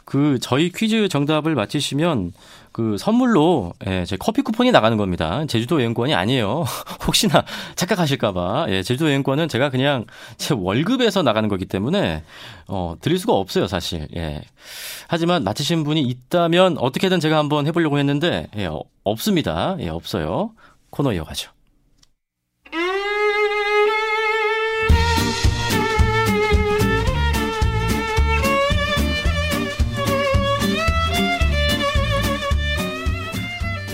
그 저희 퀴즈 정답을 맞히시면 그 선물로 예, 제 커피 쿠폰이 나가는 겁니다. 제주도 여행권이 아니에요. 혹시나 착각하실까봐 예, 제주도 여행권은 제가 그냥 제 월급에서 나가는 거기 때문에 어, 드릴 수가 없어요, 사실. 예. 하지만 맞히신 분이 있다면 어떻게든 제가 한번 해보려고 했는데 예, 없습니다. 예, 없어요. 코너 이어가죠.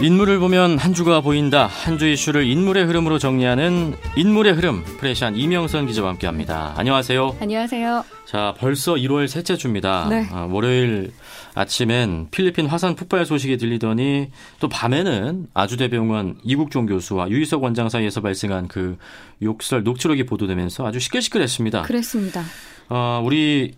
인물을 보면 한 주가 보인다. 한 주 이슈를 인물의 흐름으로 정리하는 인물의 흐름. 프레시안 이명선 기자와 함께합니다. 안녕하세요. 안녕하세요. 자, 벌써 일월 셋째 주입니다. 네. 아, 월요일 아침엔 필리핀 화산 폭발 소식이 들리더니 또 밤에는 아주대병원 이국종 교수와 유희석 원장 사이에서 발생한 그 욕설 녹취록이 보도되면서 아주 시끌시끌했습니다. 그랬습니다. 아, 우리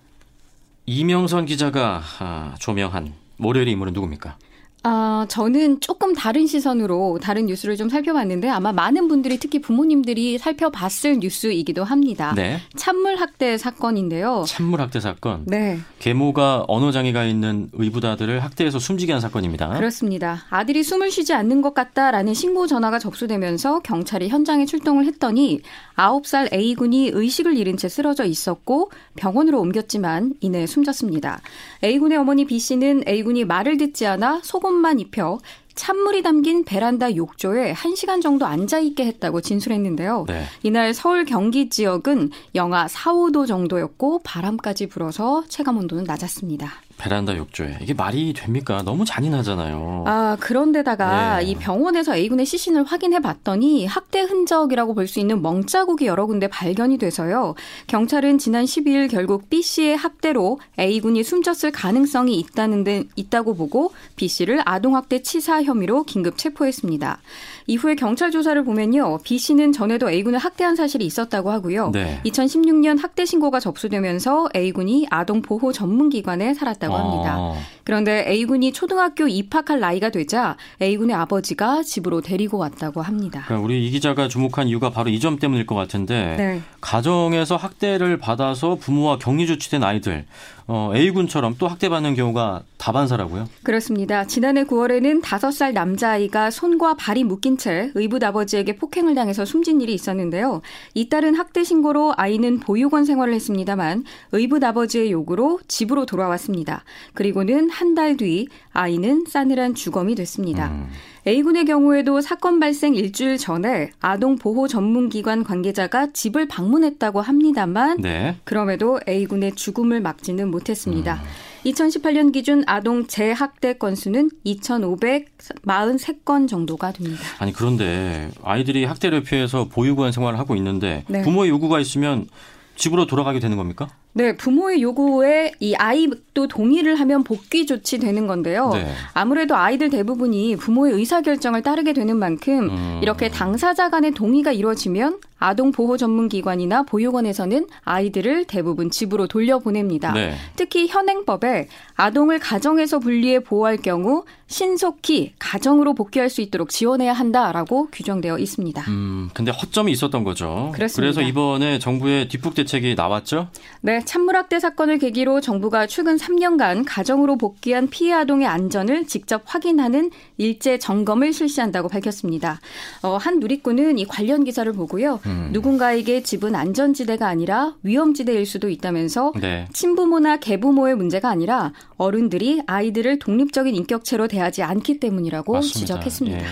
이명선 기자가 아, 조명한 월요일의 인물은 누굽니까? 아, 어, 저는 조금 다른 시선으로 다른 뉴스를 좀 살펴봤는데 아마 많은 분들이 특히 부모님들이 살펴봤을 뉴스이기도 합니다. 네. 찬물학대 사건인데요. 찬물학대 사건. 네. 계모가 언어장애가 있는 의붓아들을 학대해서 숨지게 한 사건입니다. 그렇습니다. 아들이 숨을 쉬지 않는 것 같다라는 신고 전화가 접수되면서 경찰이 현장에 출동을 했더니 아홉 살 A군이 의식을 잃은 채 쓰러져 있었고 병원으로 옮겼지만 이내 숨졌습니다. A군의 어머니 B씨는 A군이 말을 듣지 않아 소금 만 입혀 찬물이 담긴 베란다 욕조에 한 시간 정도 앉아있게 했다고 진술했는데요. 네. 이날 서울 경기 지역은 영하 사, 오도 정도였고 바람까지 불어서 체감 온도는 낮았습니다. 베란다 욕조에. 이게 말이 됩니까? 너무 잔인하잖아요. 아, 그런데다가 네. 이 병원에서 A군의 시신을 확인해봤더니 학대 흔적이라고 볼 수 있는 멍자국이 여러 군데 발견이 돼서요. 경찰은 지난 십이일 결국 B씨의 학대로 A군이 숨졌을 가능성이 있다는 데, 있다고 보고 B씨를 아동학대 치사 혐의로 긴급 체포했습니다. 이후에 경찰 조사를 보면요. B씨는 전에도 A군을 학대한 사실이 있었다고 하고요. 네. 이천십육년 학대 신고가 접수되면서 A군이 아동보호 전문기관에 살았다고 합니다. 아. 그런데 A군이 초등학교 입학할 나이가 되자 A군의 아버지가 집으로 데리고 왔다고 합니다. 그러니까 우리 이 기자가 주목한 이유가 바로 이 점 때문일 것 같은데 네. 가정에서 학대를 받아서 부모와 격리 조치된 아이들 어, A군처럼 또 학대받는 경우가 다반사라고요? 그렇습니다. 지난해 구월에는 다섯 살 남자아이가 손과 발이 묶인 채 의붓 아버지에게 폭행을 당해서 숨진 일이 있었는데요. 잇따른 학대 신고로 아이는 보육원 생활을 했습니다만 의붓 아버지의 요구로 집으로 돌아왔습니다. 그리고는 한 달 뒤 아이는 싸늘한 주검이 됐습니다. 음. A군의 경우에도 사건 발생 일주일 전에 아동보호 전문기관 관계자가 집을 방문했다고 합니다만 네. 그럼에도 A군의 죽음을 막지는 못했습니다. 음. 이천십팔년 기준 아동 재학대 건수는 이천오백사십삼 건 정도가 됩니다. 아니 그런데 아이들이 학대를 피해서 보육원 생활을 하고 있는데 네. 부모의 요구가 있으면 집으로 돌아가게 되는 겁니까? 네, 부모의 요구에 이 아이도 동의를 하면 복귀 조치되는 건데요. 네. 아무래도 아이들 대부분이 부모의 의사결정을 따르게 되는 만큼 음. 이렇게 당사자 간의 동의가 이루어지면 아동보호전문기관이나 보육원에서는 아이들을 대부분 집으로 돌려보냅니다. 네. 특히 현행법에 아동을 가정에서 분리해 보호할 경우 신속히 가정으로 복귀할 수 있도록 지원해야 한다라고 규정되어 있습니다. 음, 근데 허점이 있었던 거죠. 그렇습니다. 그래서 이번에 정부의 뒷북 대책이 나왔죠? 네. 찬물학대 사건을 계기로 정부가 최근 삼 년간 가정으로 복귀한 피해 아동의 안전을 직접 확인하는 일제 점검을 실시한다고 밝혔습니다. 어, 한 누리꾼은 이 관련 기사를 보고요. 음. 누군가에게 집은 안전지대가 아니라 위험지대일 수도 있다면서 네. 친부모나 계부모의 문제가 아니라 어른들이 아이들을 독립적인 인격체로 대하지 않기 때문이라고 맞습니다. 지적했습니다. 예.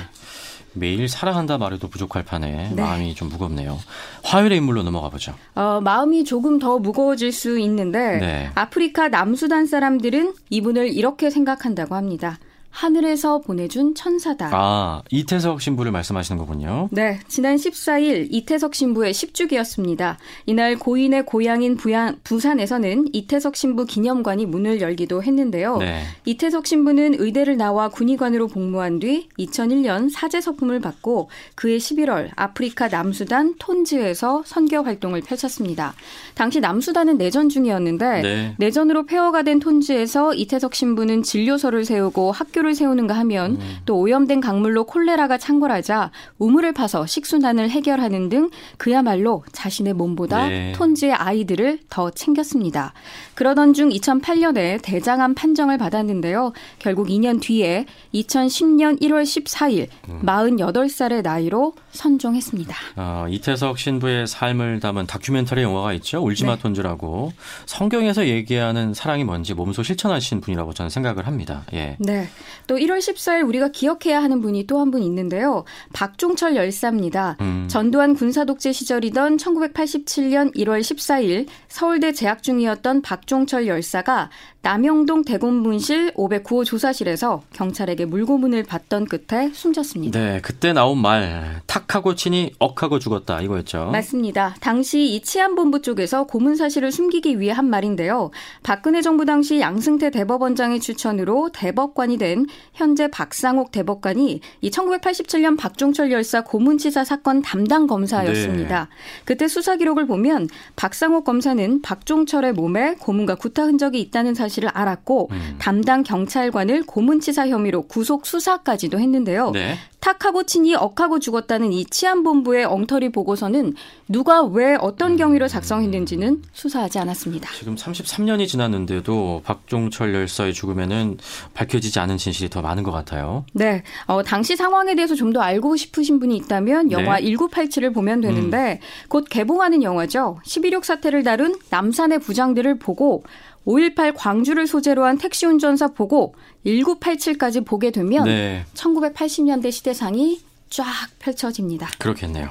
매일 살아간다 말해도 부족할 판에 네. 마음이 좀 무겁네요. 화요일의 인물로 넘어가 보죠. 어, 마음이 조금 더 무거워질 수 있는데 네. 아프리카 남수단 사람들은 이분을 이렇게 생각한다고 합니다. 하늘에서 보내준 천사다. 아, 이태석 신부를 말씀하시는 거군요. 네, 지난 십사일 이태석 신부의 십주기였습니다. 이날 고인의 고향인 부양, 부산에서는 이태석 신부 기념관이 문을 열기도 했는데요. 네. 이태석 신부는 의대를 나와 군의관으로 복무한 뒤 이천일년 사제서품을 받고 그해 십일월 아프리카 남수단 톤즈에서 선교 활동을 펼쳤습니다. 당시 남수단은 내전 중이었는데 네. 내전으로 폐허가 된 톤즈에서 이태석 신부는 진료소를 세우고 학교 학교를 세우는가 하면 음. 또 오염된 강물로 콜레라가 창궐하자 우물을 파서 식수난을 해결하는 등 그야말로 자신의 몸보다 네. 톤즈의 아이들을 더 챙겼습니다. 그러던 중 이천팔 년에 대장암 판정을 받았는데요. 결국 이 년 뒤에 이천십 년 일월 십사일 음. 마흔여덟 살의 나이로 선종했습니다. 아, 이태석 신부의 삶을 담은 다큐멘터리 영화가 있죠. 울지마 네. 톤즈라고. 성경에서 얘기하는 사랑이 뭔지 몸소 실천하신 분이라고 저는 생각을 합니다. 예. 네. 또 일월 십사일 우리가 기억해야 하는 분이 또 한 분 있는데요. 박종철 열사입니다. 음. 전두환 군사독재 시절이던 천구백팔십칠 년 일월 십사일 서울대 재학 중이었던 박종철 열사가 남영동 대공문실 오백구 호 조사실에서 경찰에게 물고문을 받던 끝에 숨졌습니다. 네, 그때 나온 말, 탁하고 치니 억하고 죽었다 이거였죠. 맞습니다. 당시 이 치안본부 쪽에서 고문 사실을 숨기기 위해 한 말인데요. 박근혜 정부 당시 양승태 대법원장의 추천으로 대법관이 된 현재 박상옥 대법관이 이 천구백팔십칠 년 박종철 열사 고문치사 사건 담당 검사였습니다. 네. 그때 수사 기록을 보면 박상옥 검사는 박종철의 몸에 고문과 구타 흔적이 있다는 사실 사실을 알았고 음. 담당 경찰관을 고문치사 혐의로 구속 수사까지도 했는데요. 네. 탁하고 치니 억하고 죽었다는 이 치안본부의 엉터리 보고서는 누가 왜 어떤 경위로 작성했는지는 수사하지 않았습니다. 지금 삼십삼 년이 지났는데도 박종철 열사의 죽음에는 밝혀지지 않은 진실이 더 많은 것 같아요. 네. 어, 당시 상황에 대해서 좀 더 알고 싶으신 분이 있다면 영화 네. 천구백팔십칠을 보면 되는데 음. 곧 개봉하는 영화죠. 십일육 사태를 다룬 남산의 부장들을 보고 오일팔 광주를 소재로 한 택시운전사 보고 천구백팔십칠까지 보게 되면 네. 천구백팔십 년대 시대상이 쫙 펼쳐집니다. 그렇겠네요.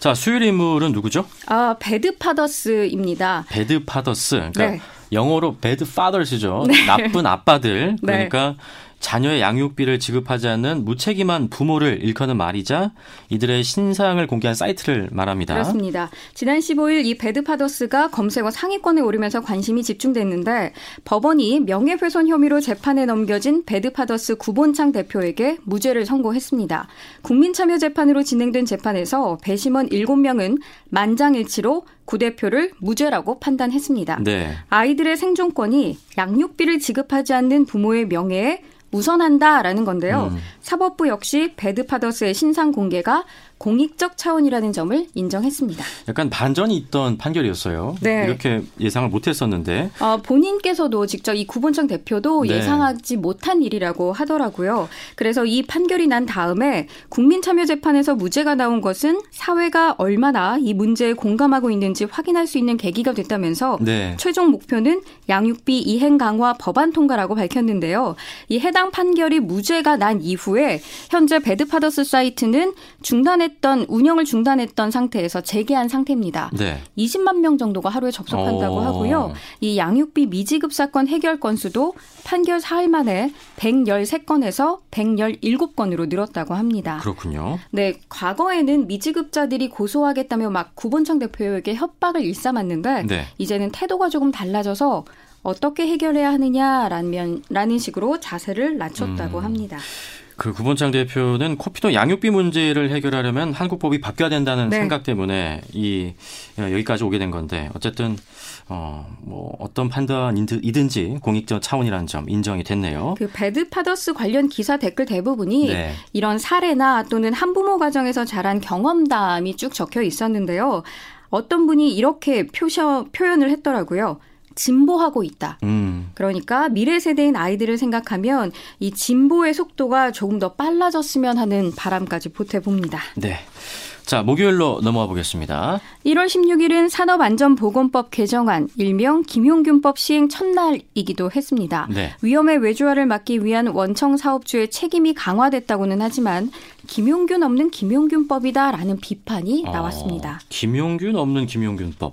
자, 수요일 인물은 누구죠? 아, 배드파더스입니다. 배드파더스. 그러니까 네. 영어로 배드파더스죠. 네. 나쁜 아빠들. 그러니까 네. 자녀의 양육비를 지급하지 않는 무책임한 부모를 일컫는 말이자 이들의 신상을 공개한 사이트를 말합니다. 그렇습니다. 지난 십오일 이 배드파더스가 검색어 상위권에 오르면서 관심이 집중됐는데 법원이 명예훼손 혐의로 재판에 넘겨진 배드파더스 구본창 대표에게 무죄를 선고했습니다. 국민참여재판으로 진행된 재판에서 배심원 일곱 명은 만장일치로 구 대표를 무죄라고 판단했습니다. 네. 아이들의 생존권이 양육비를 지급하지 않는 부모의 명예에 우선한다라는 건데요. 음. 사법부 역시 배드파더스의 신상 공개가 공익적 차원이라는 점을 인정했습니다. 약간 반전이 있던 판결이었어요. 네. 이렇게 예상을 못했었는데. 어, 본인께서도 직접 이 구본창 대표도 네. 예상하지 못한 일이라고 하더라고요. 그래서 이 판결이 난 다음에 국민참여재판에서 무죄가 나온 것은 사회가 얼마나 이 문제에 공감하고 있는지 확인할 수 있는 계기가 됐다면서 네. 최종 목표는 양육비 이행 강화 법안 통과라고 밝혔는데요. 이 해당 판결이 무죄가 난 이후에 현재 배드파더스 사이트는 중단했던 운영을 중단했던 상태에서 재개한 상태입니다. 네. 이십만 명 정도가 하루에 접속한다고 오. 하고요. 이 양육비 미지급 사건 해결 건수도 판결 사흘 만에 백십삼 건에서 백십칠 건으로 늘었다고 합니다. 그렇군요. 네, 과거에는 미지급자들이 고소하겠다며 막 구본창 대표에게 협박을 일삼았는데 네. 이제는 태도가 조금 달라져서 어떻게 해결해야 하느냐라는 라는 식으로 자세를 낮췄다고 음. 합니다. 그 구본창 대표는 코피도 양육비 문제를 해결하려면 한국법이 바뀌어야 된다는 네. 생각 때문에 이 여기까지 오게 된 건데 어쨌든 어, 뭐 어떤 판단이든지 공익적 차원이라는 점 인정이 됐네요. 그 배드파더스 관련 기사 댓글 대부분이 네. 이런 사례나 또는 한부모 가정에서 자란 경험담이 쭉 적혀 있었는데요. 어떤 분이 이렇게 표셔, 표현을 했더라고요. 진보하고 있다. 음. 그러니까 미래 세대인 아이들을 생각하면 이 진보의 속도가 조금 더 빨라졌으면 하는 바람까지 보태봅니다. 네. 자, 목요일로 넘어가 보겠습니다. 일월 십육일은 산업안전보건법 개정안, 일명 김용균법 시행 첫날이기도 했습니다. 네. 위험의 외주화를 막기 위한 원청 사업주의 책임이 강화됐다고는 하지만 김용균 없는 김용균법이다라는 비판이 어, 나왔습니다. 김용균 없는 김용균법.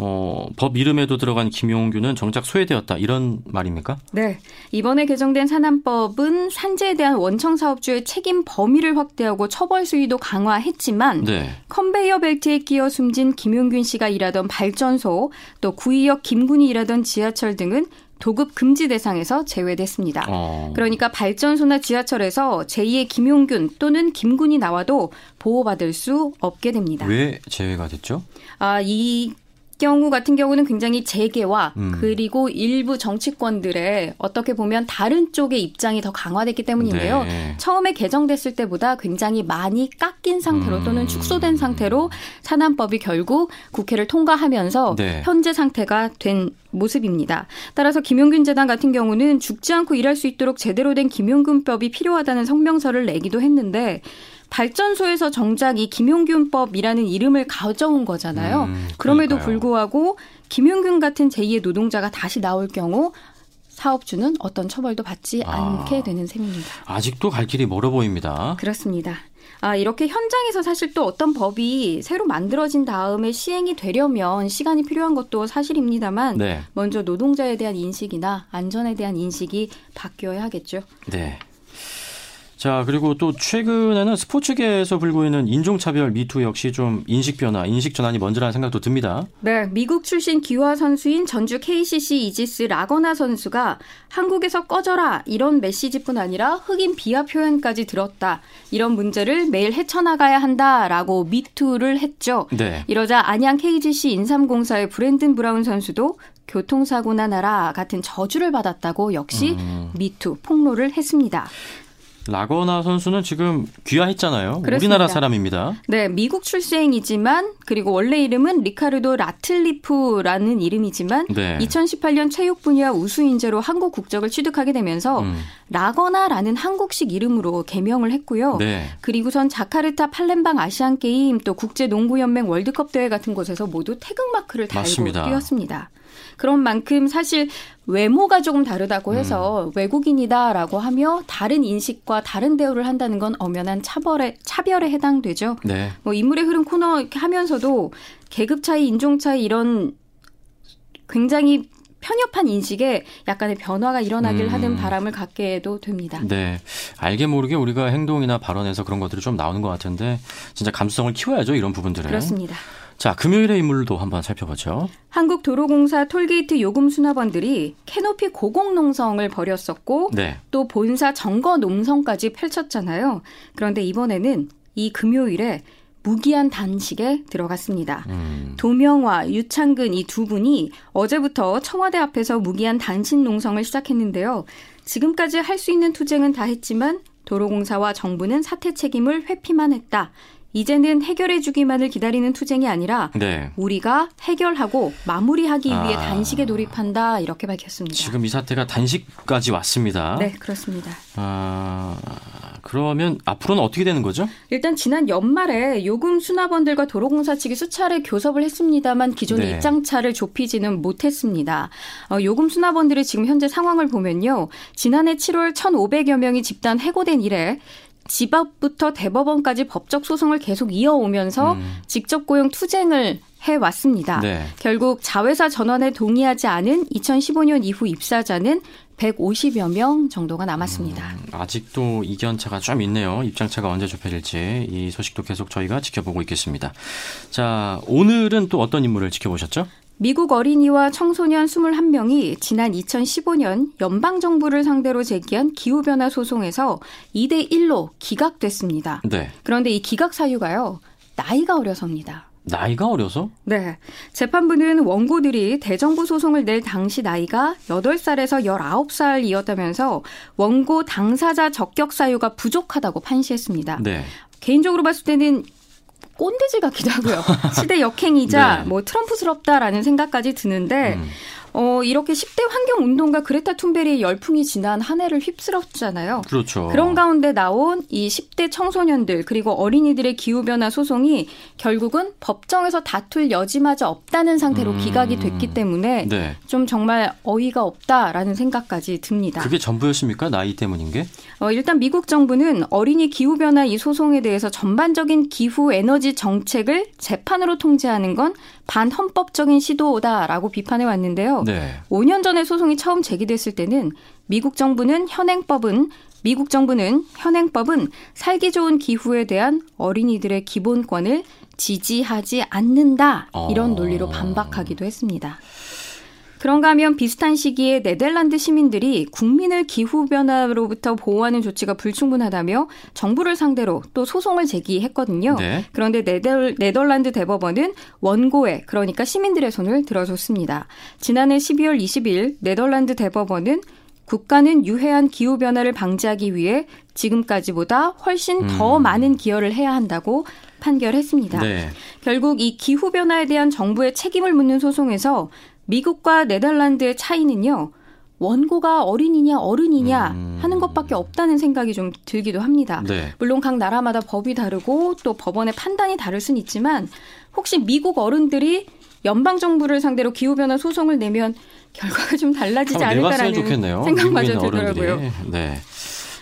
어, 법 이름에도 들어간 김용균은 정작 소외되었다. 이런 말입니까? 네. 이번에 개정된 산안법은 산재에 대한 원청 사업주의 책임 범위를 확대하고 처벌 수위도 강화했지만 네. 컨베이어 벨트에 끼어 숨진 김용균 씨가 일하던 발전소, 또 구의역 김군이 일하던 지하철 등은 도급 금지 대상에서 제외됐습니다. 어. 그러니까 발전소나 지하철에서 제이의 김용균 또는 김군이 나와도 보호받을 수 없게 됩니다. 왜 제외가 됐죠? 아, 이 경우 같은 경우는 굉장히 재계와 음. 그리고 일부 정치권들의 어떻게 보면 다른 쪽의 입장이 더 강화됐기 때문인데요. 네. 처음에 개정됐을 때보다 굉장히 많이 깎인 상태로 또는 축소된 상태로 산안법이 결국 국회를 통과하면서 네. 현재 상태가 된 모습입니다. 따라서 김용균 재단 같은 경우는 죽지 않고 일할 수 있도록 제대로 된 김용균법이 필요하다는 성명서를 내기도 했는데 발전소에서 정작 이 김용균법이라는 이름을 가져온 거잖아요. 음, 그럼에도 불구하고 김용균 같은 제이의 노동자가 다시 나올 경우 사업주는 어떤 처벌도 받지 아, 않게 되는 셈입니다. 아직도 갈 길이 멀어 보입니다. 그렇습니다. 아, 이렇게 현장에서 사실 또 어떤 법이 새로 만들어진 다음에 시행이 되려면 시간이 필요한 것도 사실입니다만 네. 먼저 노동자에 대한 인식이나 안전에 대한 인식이 바뀌어야 하겠죠. 네. 자, 그리고 또 최근에는 스포츠계에서 불고 있는 인종차별 미투 역시 좀 인식 변화, 인식 전환이 먼저라는 생각도 듭니다. 네, 미국 출신 기화 선수인 전주 케이씨씨 이지스 라거나 선수가 한국에서 꺼져라 이런 메시지뿐 아니라 흑인 비하 표현까지 들었다. 이런 문제를 매일 헤쳐나가야 한다라고 미투를 했죠. 네. 이러자 안양 케이지씨 인삼공사의 브랜든 브라운 선수도 교통사고나 나라 같은 저주를 받았다고 역시 음. 미투 폭로를 했습니다. 라거나 선수는 지금 귀화했잖아요. 그렇습니다. 우리나라 사람입니다. 네, 미국 출생이지만 그리고 원래 이름은 리카르도 라틀리프라는 이름이지만 네. 이천십팔 년 체육 분야 우수 인재로 한국 국적을 취득하게 되면서 음. 라거나라는 한국식 이름으로 개명을 했고요. 네. 그리고선 자카르타 팔렘방 아시안 게임 또 국제 농구 연맹 월드컵 대회 같은 곳에서 모두 태극 마크를 달고 맞습니다. 뛰었습니다. 그런 만큼 사실 외모가 조금 다르다고 해서 음. 외국인이다라고 하며 다른 인식과 다른 대우를 한다는 건 엄연한 차벌에, 차별에 해당되죠. 네. 뭐 인물의 흐름 코너 이렇게 하면서도 계급 차이, 인종 차이 이런 굉장히 편협한 인식에 약간의 변화가 일어나길 음. 하는 바람을 갖게도 됩니다. 네, 알게 모르게 우리가 행동이나 발언에서 그런 것들이 좀 나오는 것 같은데 진짜 감수성을 키워야죠, 이런 부분들은. 그렇습니다. 자, 금요일의 인물도 한번 살펴보죠. 한국도로공사 톨게이트 요금 수납원들이 캐노피 고공농성을 벌였었고 네. 또 본사 점거농성까지 펼쳤잖아요. 그런데 이번에는 이 금요일에 무기한 단식에 들어갔습니다. 음. 도명화, 유창근 이 두 분이 어제부터 청와대 앞에서 무기한 단식 농성을 시작했는데요. 지금까지 할 수 있는 투쟁은 다 했지만 도로공사와 정부는 사태 책임을 회피만 했다. 이제는 해결해 주기만을 기다리는 투쟁이 아니라 네. 우리가 해결하고 마무리하기 아. 위해 단식에 돌입한다 이렇게 밝혔습니다. 지금 이 사태가 단식까지 왔습니다. 네, 그렇습니다. 아, 그러면 앞으로는 어떻게 되는 거죠? 일단 지난 연말에 요금 수납원들과 도로공사 측이 수차례 교섭을 했습니다만 기존의 네. 입장차를 좁히지는 못했습니다. 어, 요금 수납원들의 지금 현재 상황을 보면요. 지난해 칠월 천오백여 명이 집단 해고된 이래 집 앞부터 대법원까지 법적 소송을 계속 이어오면서 음. 직접 고용 투쟁을 해왔습니다. 네. 결국 자회사 전원에 동의하지 않은 이천십오 년 이후 입사자는 백오십여 명 정도가 남았습니다. 음, 아직도 이견차가 좀 있네요. 입장차가 언제 좁혀질지 이 소식도 계속 저희가 지켜보고 있겠습니다. 자, 오늘은 또 어떤 인물을 지켜보셨죠? 미국 어린이와 청소년 이십일 명이 지난 이천십오 년 연방정부를 상대로 제기한 기후변화 소송에서 이 대 일로 기각됐습니다. 네. 그런데 이 기각 사유가요, 나이가 어려서입니다. 나이가 어려서? 네. 재판부는 원고들이 대정부 소송을 낼 당시 나이가 여덟 살에서 열아홉 살이었다면서 원고 당사자 적격 사유가 부족하다고 판시했습니다. 네. 개인적으로 봤을 때는 꼰대질 같기도 하고요. 시대 역행이자 네. 뭐 트럼프스럽다라는 생각까지 드는데 음. 어, 이렇게 십 대 환경운동가 그레타 툰베리의 열풍이 지난 한 해를 휩쓸었잖아요. 그렇죠. 그런 가운데 나온 이 십 대 청소년들 그리고 어린이들의 기후변화 소송이 결국은 법정에서 다툴 여지마저 없다는 상태로 음. 기각이 됐기 때문에 네. 좀 정말 어이가 없다라는 생각까지 듭니다. 그게 전부였습니까? 나이 때문인 게? 어, 일단 미국 정부는 어린이 기후변화 이 소송에 대해서 전반적인 기후에너지 정책을 재판으로 통제하는 건 반헌법적인 시도다라고 비판해 왔는데요. 네. 오 년 전에 소송이 처음 제기됐을 때는 미국 정부는 현행법은 미국 정부는 현행법은 살기 좋은 기후에 대한 어린이들의 기본권을 지지하지 않는다. 이런 논리로 반박하기도 했습니다. 그런가 하면 비슷한 시기에 네덜란드 시민들이 국민을 기후변화로부터 보호하는 조치가 불충분하다며 정부를 상대로 또 소송을 제기했거든요. 네. 그런데 네덜, 네덜란드 대법원은 원고에 그러니까 시민들의 손을 들어줬습니다. 지난해 십이월 이십일 네덜란드 대법원은 국가는 유해한 기후변화를 방지하기 위해 지금까지보다 훨씬 음. 더 많은 기여를 해야 한다고 판결했습니다. 네. 결국 이 기후변화에 대한 정부의 책임을 묻는 소송에서 미국과 네덜란드의 차이는요. 원고가 어린이냐 어른이냐 음. 하는 것밖에 없다는 생각이 좀 들기도 합니다. 네. 물론 각 나라마다 법이 다르고 또 법원의 판단이 다를 순 있지만 혹시 미국 어른들이 연방정부를 상대로 기후변화 소송을 내면 결과가 좀 달라지지 않을까라는 생각마저 들더라고요. 네.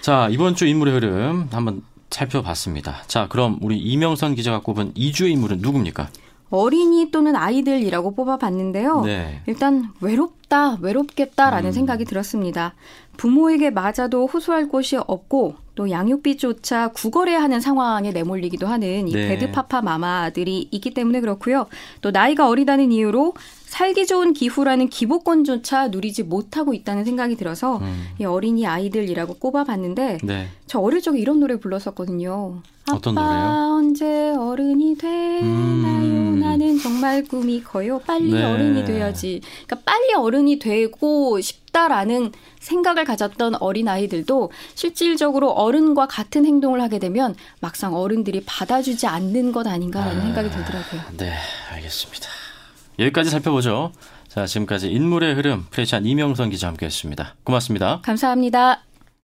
자, 이번 주 인물의 흐름 한번 살펴봤습니다. 자, 그럼 우리 이명선 기자가 꼽은 이 주의 인물은 누굽니까? 어린이 또는 아이들이라고 뽑아봤는데요. 네. 일단 외롭다, 외롭겠다라는 음. 생각이 들었습니다. 부모에게 맞아도 호소할 곳이 없고 또 양육비조차 구걸해야 하는 상황에 내몰리기도 하는 이 네. 배드파파 마마들이 있기 때문에 그렇고요. 또 나이가 어리다는 이유로 살기 좋은 기후라는 기본권조차 누리지 못하고 있다는 생각이 들어서 음. 이 어린이 아이들이라고 꼽아봤는데 네. 저 어릴 적에 이런 노래 불렀었거든요. 어떤 아빠 노래요? 언제 어른이 되나요? 음. 나는 정말 꿈이 커요. 빨리 네. 어른이 돼야지. 그러니까 빨리 어른이 되고 싶다라는 생각을 가졌던 어린아이들도 실질적으로 어른과 같은 행동을 하게 되면 막상 어른들이 받아주지 않는 것 아닌가라는 아, 생각이 들더라고요. 네, 알겠습니다. 여기까지 살펴보죠. 자, 지금까지 인물의 흐름 프레시안 이명선 기자 함께했습니다. 고맙습니다. 감사합니다.